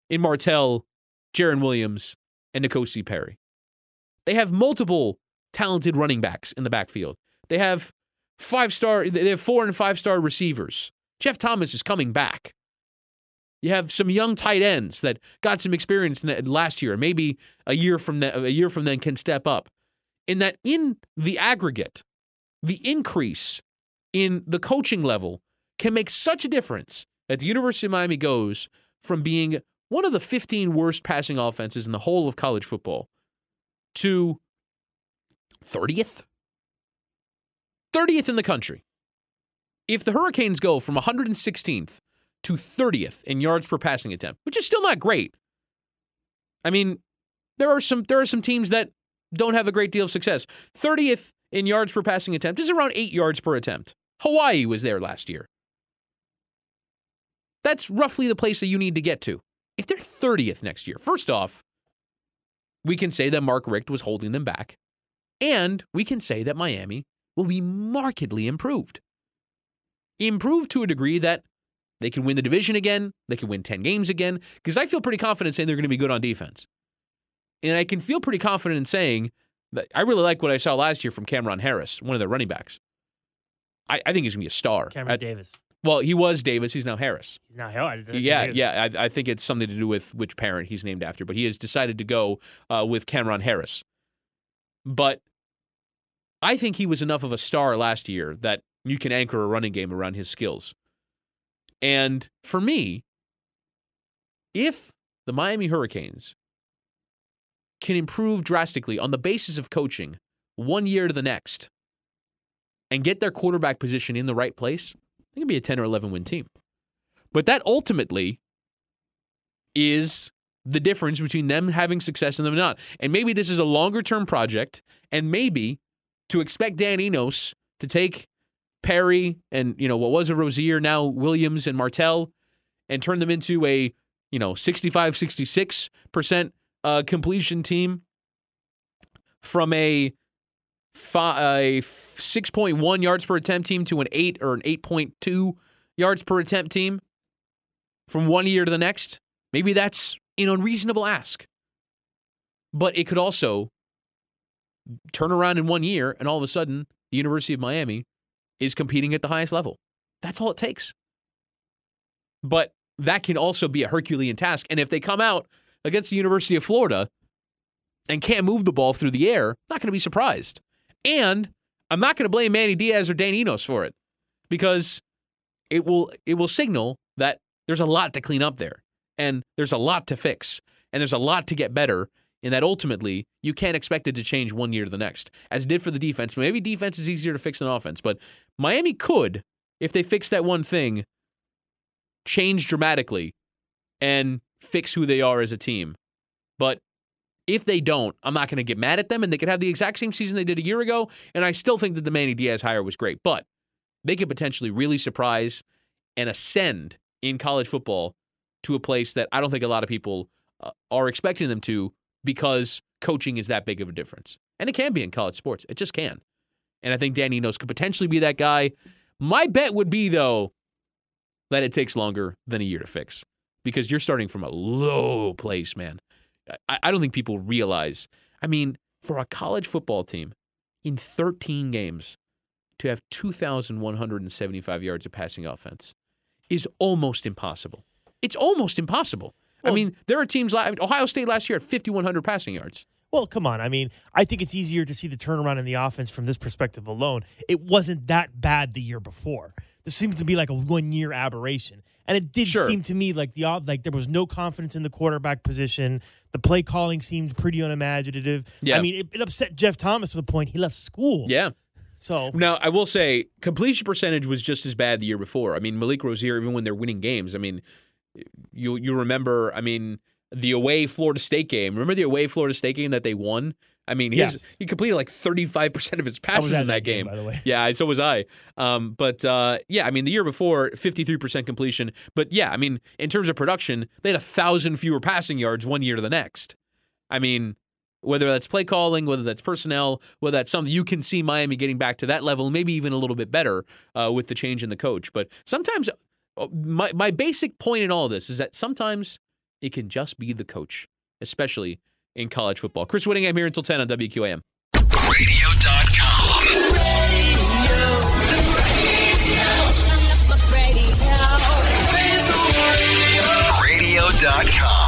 in Martell, Jarren Williams, and N'Kosi Perry. They have multiple talented running backs in the backfield. They have five-star, they have four and five-star receivers. Jeff Thomas is coming back. You have some young tight ends that got some experience last year, maybe a year from then, a year from then can step up. And that in the aggregate, the increase in the coaching level can make such a difference that the University of Miami goes from being one of the fifteen worst passing offenses in the whole of college football to thirtieth? thirtieth in the country. If the Hurricanes go from one hundred sixteenth to thirtieth in yards per passing attempt, which is still not great. I mean, there are some there are some teams that don't have a great deal of success. thirtieth in yards per passing attempt is around eight yards per attempt. Hawaii was there last year. That's roughly the place that you need to get to. If they're thirtieth next year, first off, we can say that Mark Richt was holding them back, and we can say that Miami will be markedly improved. Improved to a degree that they can win the division again, they can win ten games again, because I feel pretty confident saying they're going to be good on defense. And I can feel pretty confident in saying that I really like what I saw last year from Cameron Harris, one of their running backs. I, I think he's going to be a star. Cameron I, Davis. Well, he was Davis. He's now Harris. He's now Harris. Yeah, yeah. I, I think it's something to do with which parent he's named after, but he has decided to go uh, with Cameron Harris. But I think he was enough of a star last year that you can anchor a running game around his skills. And for me, if the Miami Hurricanes can improve drastically on the basis of coaching one year to the next and get their quarterback position in the right place, they can be a ten or eleven win team. But that ultimately is the difference between them having success and them not. And maybe this is a longer term project, and maybe to expect Dan Enos to take Perry and, you know, what was a Rozier, now Williams and Martell, and turn them into a, you know, sixty-five, sixty-six percent uh, completion team from a, fi- a six point one yards per attempt team to an eight or an eight point two yards per attempt team from one year to the next. Maybe that's an unreasonable ask. But it could also turn around in one year and all of a sudden the University of Miami is competing at the highest level. That's all it takes. But that can also be a Herculean task. And if they come out against the University of Florida and can't move the ball through the air, I'm not going to be surprised. And I'm not going to blame Manny Diaz or Dan Enos for it, because it will it will signal that there's a lot to clean up there, and there's a lot to fix, and there's a lot to get better, and that ultimately you can't expect it to change one year to the next, as it did for the defense. Maybe defense is easier to fix than offense, but Miami could, if they fix that one thing, change dramatically and fix who they are as a team. But if they don't, I'm not going to get mad at them, and they could have the exact same season they did a year ago, and I still think that the Manny Diaz hire was great, but they could potentially really surprise and ascend in college football to a place that I don't think a lot of people uh, are expecting them to because coaching is that big of a difference. And it can be in college sports. It just can. And I think Dan Enos could potentially be that guy. My bet would be, though, that it takes longer than a year to fix because you're starting from a low place, man. I, I don't think people realize. I mean, for a college football team, in thirteen games, to have two thousand one hundred seventy-five yards of passing offense is almost impossible. It's almost impossible. Well, I mean, there are teams like Ohio State last year at fifty-one hundred passing yards. Well, come on. I mean, I think it's easier to see the turnaround in the offense from this perspective alone. It wasn't that bad the year before. This seemed to be like a one-year aberration. And it did sure. seem to me like the like there was no confidence in the quarterback position. The play calling seemed pretty unimaginative. Yeah. I mean, it, it upset Jeff Thomas to the point he left school. Yeah. So now, I will say completion percentage was just as bad the year before. I mean, Malik Rozier, even when they're winning games, I mean, you you remember, I mean, the away Florida State game. Remember the away Florida State game that they won? I mean, his, yes. he completed like thirty-five percent of his passes in that game, game, by the way. Yeah, so was I. Um, but, uh, yeah, I mean, the year before, fifty-three percent completion. But, yeah, I mean, in terms of production, they had one thousand fewer passing yards one year to the next. I mean, whether that's play calling, whether that's personnel, whether that's something, you can see Miami getting back to that level, maybe even a little bit better uh, with the change in the coach. But sometimes my, my basic point in all of this is that sometimes it can just be the coach, especially in college football. Chris Winningham here until ten on W Q A M. radio dot com. Radio. Radio. radio dot com.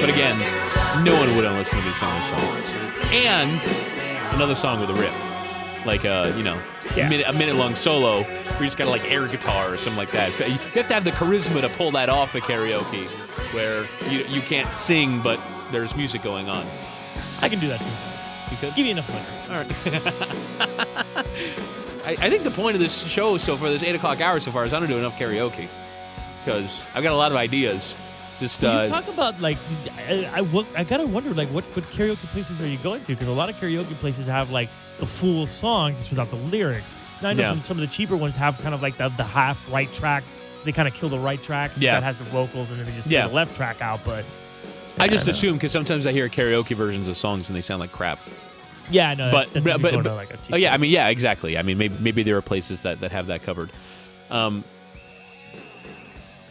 But again, no one would unless somebody sang this song. And another song with a riff. Like, a, you know, yeah. a, minute, a minute long solo where you just got to like air guitar or something like that. You have to have the charisma to pull that off at karaoke where you you can't sing, but there's music going on. I can do that sometimes. You could? Give me enough later. All right. I, I think the point of this show so far, this eight o'clock hour so far, is I don't do enough karaoke because I've got a lot of ideas. Just, uh, you talk about, like, I, I, I got to wonder, like, what, what karaoke places are you going to? Because a lot of karaoke places have, like, the full song just without the lyrics. Now, I know yeah. some, some of the cheaper ones have kind of, like, the, the half right track. So they kind of kill the right track. Yeah. That has the vocals, and then they just yeah. kill the left track out. But yeah, I just I assume, because sometimes I hear karaoke versions of songs, and they sound like crap. Yeah, I know. That's, but, that's but, but, but, like a cheap oh, yeah, place. I mean, yeah, exactly. I mean, maybe, maybe there are places that, that have that covered. Um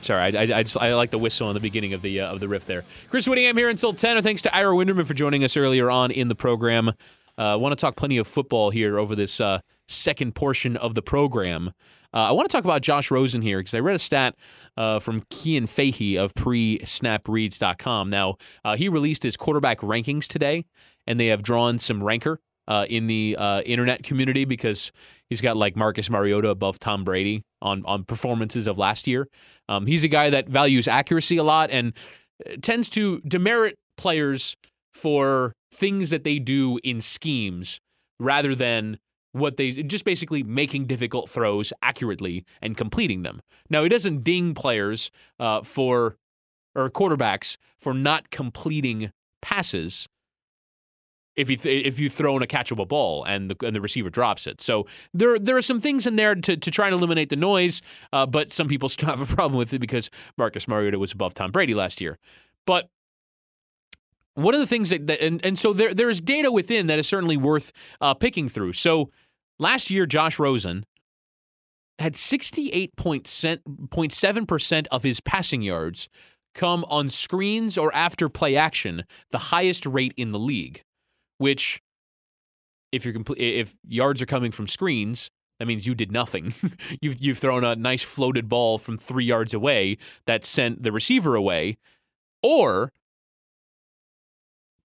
Sorry, I, I, I, just, I like the whistle in the beginning of the uh, of the riff there. Chris Winningham here until ten. Thanks to Ira Winderman for joining us earlier on in the program. I uh, want to talk plenty of football here over this uh, second portion of the program. Uh, I want to talk about Josh Rosen here because I read a stat uh, from Kian Fahey of pre snap reads dot com. Now, uh, he released his quarterback rankings today, and they have drawn some rancor uh, in the uh, internet community because he's got like Marcus Mariota above Tom Brady on, on performances of last year. Um, he's a guy that values accuracy a lot and tends to demerit players for things that they do in schemes rather than what they just basically making difficult throws accurately and completing them. Now, he doesn't ding players uh, for or quarterbacks for not completing passes if you th- if you throw in a catchable ball and the and the receiver drops it. So there there are some things in there to, to try and eliminate the noise, uh, but some people still have a problem with it because Marcus Mariota was above Tom Brady last year. But one of the things that, that and, and so there there is data within that is certainly worth uh, picking through. So last year, Josh Rosen had sixty-eight point seven percent of his passing yards come on screens or after play action, the highest rate in the league. Which, if you're compl- if yards are coming from screens, that means you did nothing. you've you've thrown a nice floated ball from three yards away that sent the receiver away, or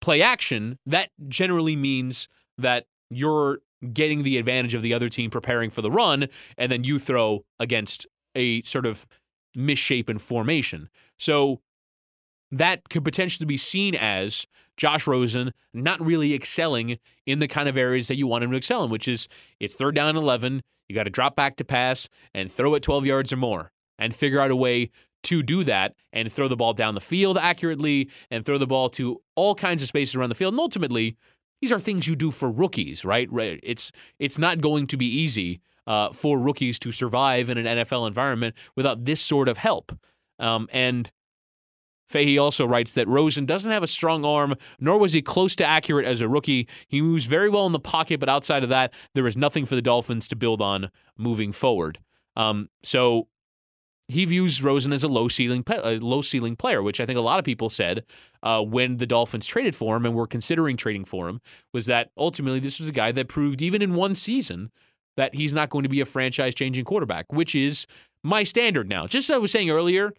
play action. That generally means that you're getting the advantage of the other team preparing for the run, and then you throw against a sort of misshapen formation. So that could potentially be seen as Josh Rosen not really excelling in the kind of areas that you want him to excel in, which is it's third down and eleven, you got to drop back to pass and throw it twelve yards or more and figure out a way to do that and throw the ball down the field accurately and throw the ball to all kinds of spaces around the field. And ultimately, these are things you do for rookies, right? It's it's not going to be easy uh, for rookies to survive in an N F L environment without this sort of help. Um, and Fahey also writes that Rosen doesn't have a strong arm, nor was he close to accurate as a rookie. He moves very well in the pocket, but outside of that, there is nothing for the Dolphins to build on moving forward. Um, so he views Rosen as a low ceiling, a low ceiling player, which I think a lot of people said uh, when the Dolphins traded for him and were considering trading for him, was that ultimately this was a guy that proved, even in one season, that he's not going to be a franchise-changing quarterback, which is my standard now. Just as I was saying earlier,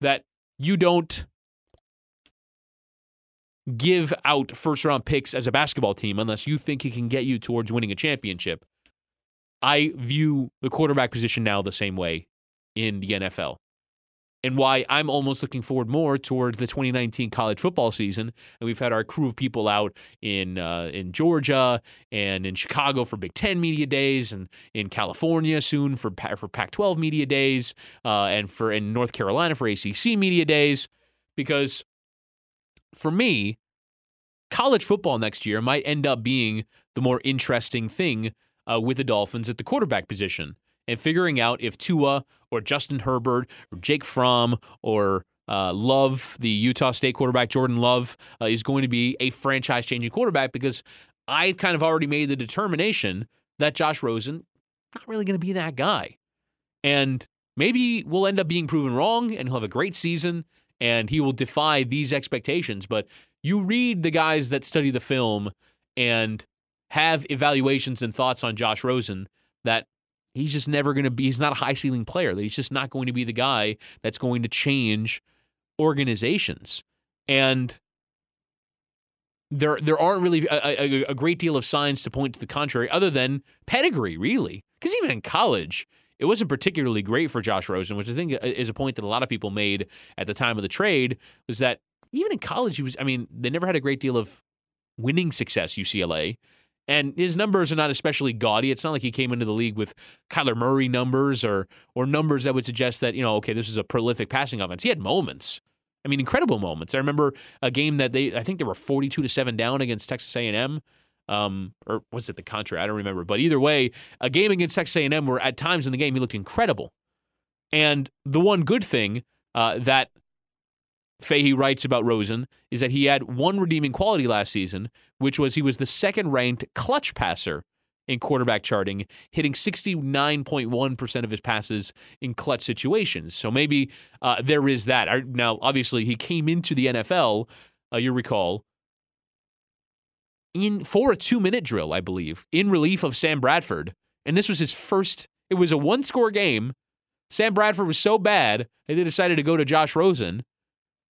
that you don't give out first-round picks as a basketball team unless you think he can get you towards winning a championship. I view the quarterback position now the same way in the N F L, and why I'm almost looking forward more towards the twenty nineteen college football season. And we've had our crew of people out in uh, in Georgia and in Chicago for Big Ten media days, and in California soon for for Pac twelve media days, uh, and for in North Carolina for A C C media days, because for me, college football next year might end up being the more interesting thing uh, with the Dolphins at the quarterback position, and figuring out if Tua or Justin Herbert or Jake Fromm or uh, Love, the Utah State quarterback, Jordan Love, uh, is going to be a franchise-changing quarterback, because I've kind of already made the determination that Josh Rosen not really going to be that guy. And maybe we'll end up being proven wrong, and he'll have a great season, and he will defy these expectations. But you read the guys that study the film and have evaluations and thoughts on Josh Rosen that he's just never going to be, he's not a high ceiling player. He's just not going to be the guy that's going to change organizations. And there there aren't really a, a, a great deal of signs to point to the contrary, other than pedigree, really. Because even in college, it wasn't particularly great for Josh Rosen, which I think is a point that a lot of people made at the time of the trade, was that even in college, he was, I mean, they never had a great deal of winning success, U C L A. And his numbers are not especially gaudy. It's not like he came into the league with Kyler Murray numbers or or numbers that would suggest that, you know, okay, this is a prolific passing offense. He had moments. I mean, incredible moments. I remember a game that they, I think they were forty-two to seven down against Texas A and M. Um, or was it the Contra? I don't remember. But either way, a game against Texas A and M where at times in the game he looked incredible. And the one good thing uh, that Fahey writes about Rosen is that he had one redeeming quality last season, which was he was the second-ranked clutch passer in quarterback charting, hitting sixty-nine point one percent of his passes in clutch situations. So maybe uh, there is that. Now, obviously, he came into the N F L, uh, you recall, in for a two-minute drill, I believe, in relief of Sam Bradford. And this was his first, it was a one-score game. Sam Bradford was so bad that they decided to go to Josh Rosen.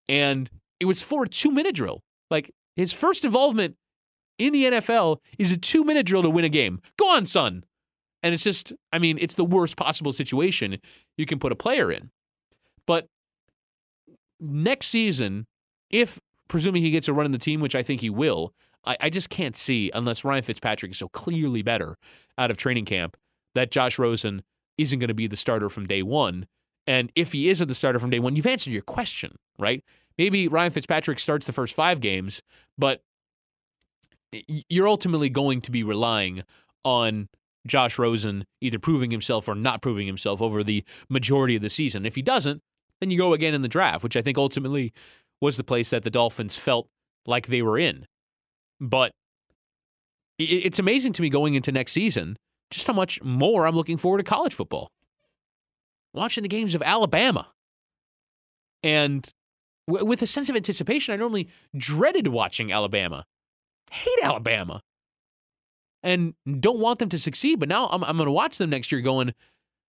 And it was for a two-minute drill. Like, his first involvement in the N F L is a two-minute drill to win a game. Go on, son! And it's just, I mean, it's the worst possible situation you can put a player in. But next season, if, presuming he gets a run in the team, which I think he will, I, I just can't see, unless Ryan Fitzpatrick is so clearly better out of training camp, that Josh Rosen isn't going to be the starter from day one. And if he isn't the starter from day one, you've answered your question, right? Maybe Ryan Fitzpatrick starts the first five games, but you're ultimately going to be relying on Josh Rosen either proving himself or not proving himself over the majority of the season. If he doesn't, then you go again in the draft, which I think ultimately was the place that the Dolphins felt like they were in. But it's amazing to me going into next season just how much more I'm looking forward to college football. Watching the games of Alabama. And w- with a sense of anticipation, I normally dreaded watching Alabama. Hate Alabama. And don't want them to succeed, but now I'm, I'm going to watch them next year going,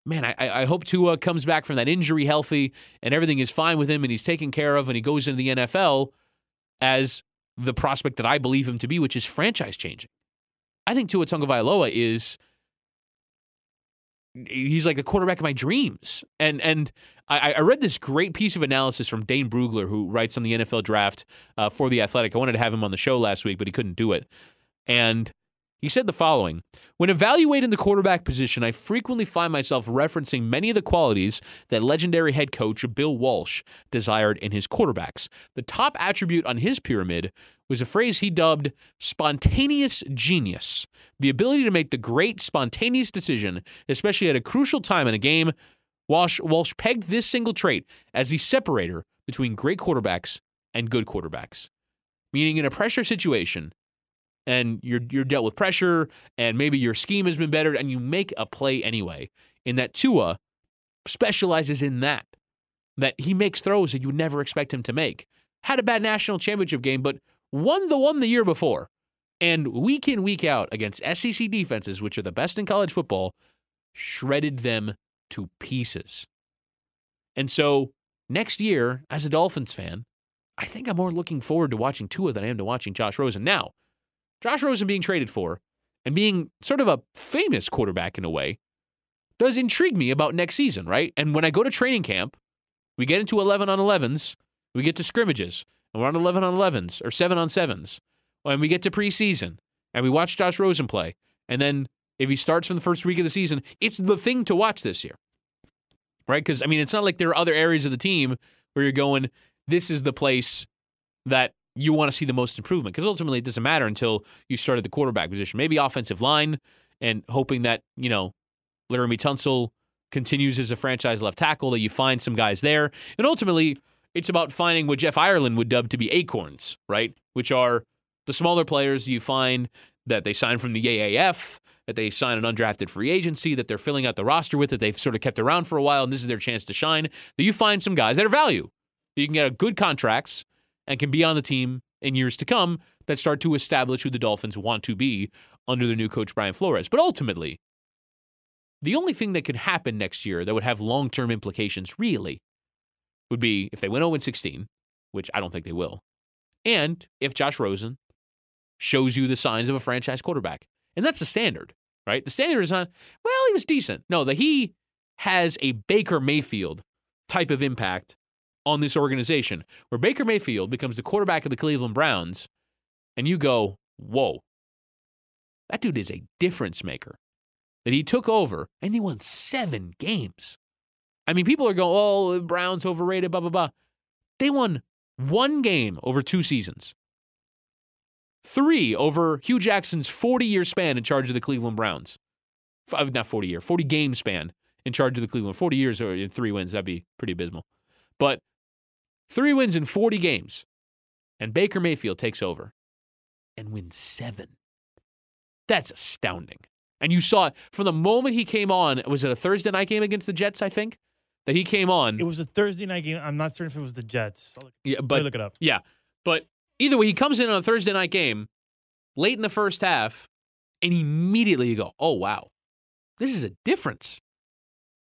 man, I, I hope Tua comes back from that injury healthy and everything is fine with him and he's taken care of and he goes into the N F L as the prospect that I believe him to be, which is franchise-changing. I think Tua Tagovailoa is... he's like the quarterback of my dreams. And and I, I read this great piece of analysis from Dane Brugler, who writes on the N F L draft uh, for The Athletic. I wanted to have him on the show last week, but he couldn't do it. And He said the following: "When evaluating the quarterback position, I frequently find myself referencing many of the qualities that legendary head coach Bill Walsh desired in his quarterbacks. The top attribute on his pyramid was a phrase he dubbed spontaneous genius, the ability to make the great spontaneous decision, especially at a crucial time in a game. Walsh, Walsh pegged this single trait as the separator between great quarterbacks and good quarterbacks." Meaning in a pressure situation, and you're you're dealt with pressure, and maybe your scheme has been bettered, and you make a play anyway. In that Tua specializes in that, that he makes throws that you would never expect him to make. Had a bad national championship game, but won the one the year before. And week in, week out against S E C defenses, which are the best in college football, shredded them to pieces. And so next year, as a Dolphins fan, I think I'm more looking forward to watching Tua than I am to watching Josh Rosen. Now, Josh Rosen being traded for and being sort of a famous quarterback in a way does intrigue me about next season, right? And when I go to training camp, we get into eleven on elevens, we get to scrimmages, and we're on eleven on elevens or seven on sevens, and we get to preseason, and we watch Josh Rosen play. And then if he starts from the first week of the season, it's the thing to watch this year, right? Because, I mean, it's not like there are other areas of the team where you're going, this is the place that you want to see the most improvement, because ultimately it doesn't matter until you start at the quarterback position. Maybe offensive line, and hoping that, you know, Laramie Tunsil continues as a franchise left tackle, that you find some guys there. And ultimately, it's about finding what Jeff Ireland would dub to be acorns, right? Which are the smaller players you find that they sign from the A A F, that they sign an undrafted free agency, that they're filling out the roster with, that they've sort of kept around for a while, and this is their chance to shine, that you find some guys that are value. You can get good contracts and can be on the team in years to come that start to establish who the Dolphins want to be under their new coach, Brian Flores. But ultimately, the only thing that could happen next year that would have long-term implications, really, would be if they went oh and sixteen, which I don't think they will, and if Josh Rosen shows you the signs of a franchise quarterback. And that's the standard, right? The standard is not, well, he was decent. No, that he has a Baker Mayfield type of impact on this organization, where Baker Mayfield becomes the quarterback of the Cleveland Browns, and you go, whoa, that dude is a difference maker. That he took over, and he won seven games. I mean, people are going, oh, Browns overrated, blah, blah, blah. They won one game over two seasons. Three over Hugh Jackson's forty-year span in charge of the Cleveland Browns. Five, not forty-year, forty-game span in charge of the Cleveland. forty years or three wins, that'd be pretty abysmal. But three wins in forty games, and Baker Mayfield takes over and wins seven. That's astounding. And you saw it from the moment he came on. Was it a Thursday night game against the Jets, I think, that he came on? It was a Thursday night game. I'm not certain if it was the Jets. I'll look, yeah, but, I'll look it up. Yeah, but either way, he comes in on a Thursday night game, late in the first half, and immediately you go, oh, wow, this is a difference.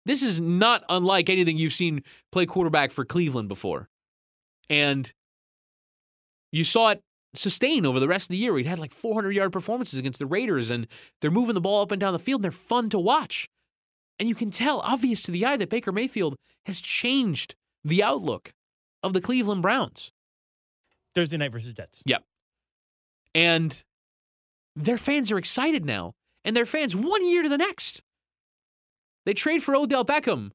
This is not unlike anything you've seen play quarterback for Cleveland before. And you saw it sustain over the rest of the year. He'd had like four hundred yard performances against the Raiders, and they're moving the ball up and down the field, and they're fun to watch. And you can tell, obvious to the eye, that Baker Mayfield has changed the outlook of the Cleveland Browns. Thursday night versus Jets. Yep. And their fans are excited now, and their fans one year to the next. They trade for Odell Beckham.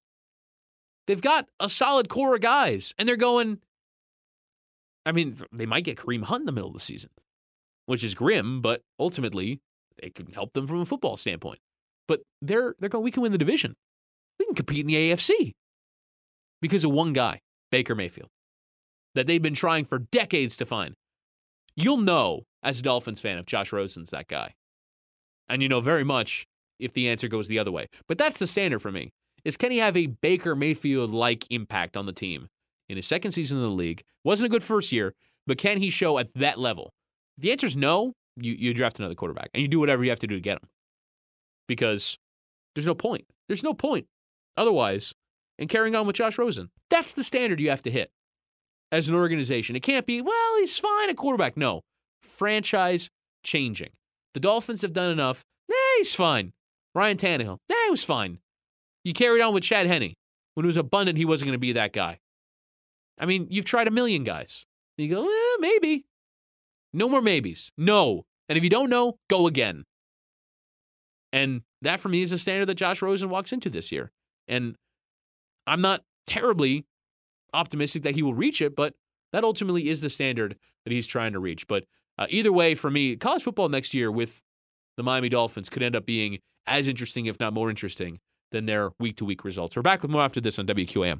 They've got a solid core of guys, and they're going, I mean, they might get Kareem Hunt in the middle of the season, which is grim, but ultimately it can help them from a football standpoint. But they're they're going, we can win the division. We can compete in the A F C because of one guy, Baker Mayfield, that they've been trying for decades to find. You'll know as a Dolphins fan if Josh Rosen's that guy. And you know very much if the answer goes the other way. But that's the standard for me, is can he have a Baker Mayfield-like impact on the team in his second season in the league? Wasn't a good first year, but can he show at that level? If the answer is no, you, you draft another quarterback, and you do whatever you have to do to get him, because there's no point. There's no point otherwise in carrying on with Josh Rosen. That's the standard you have to hit as an organization. It can't be, well, he's fine at quarterback. No, franchise changing. The Dolphins have done enough. Eh, he's fine. Ryan Tannehill, eh, he was fine. You carried on with Chad Henne when it was abundant he wasn't going to be that guy. I mean, you've tried a million guys. You go, eh, maybe. No more maybes. No. And if you don't know, go again. And that for me is a standard that Josh Rosen walks into this year. And I'm not terribly optimistic that he will reach it, but that ultimately is the standard that he's trying to reach. But uh, either way, for me, college football next year with the Miami Dolphins could end up being as interesting, if not more interesting, than their week-to-week results. We're back with more after this on W Q A M.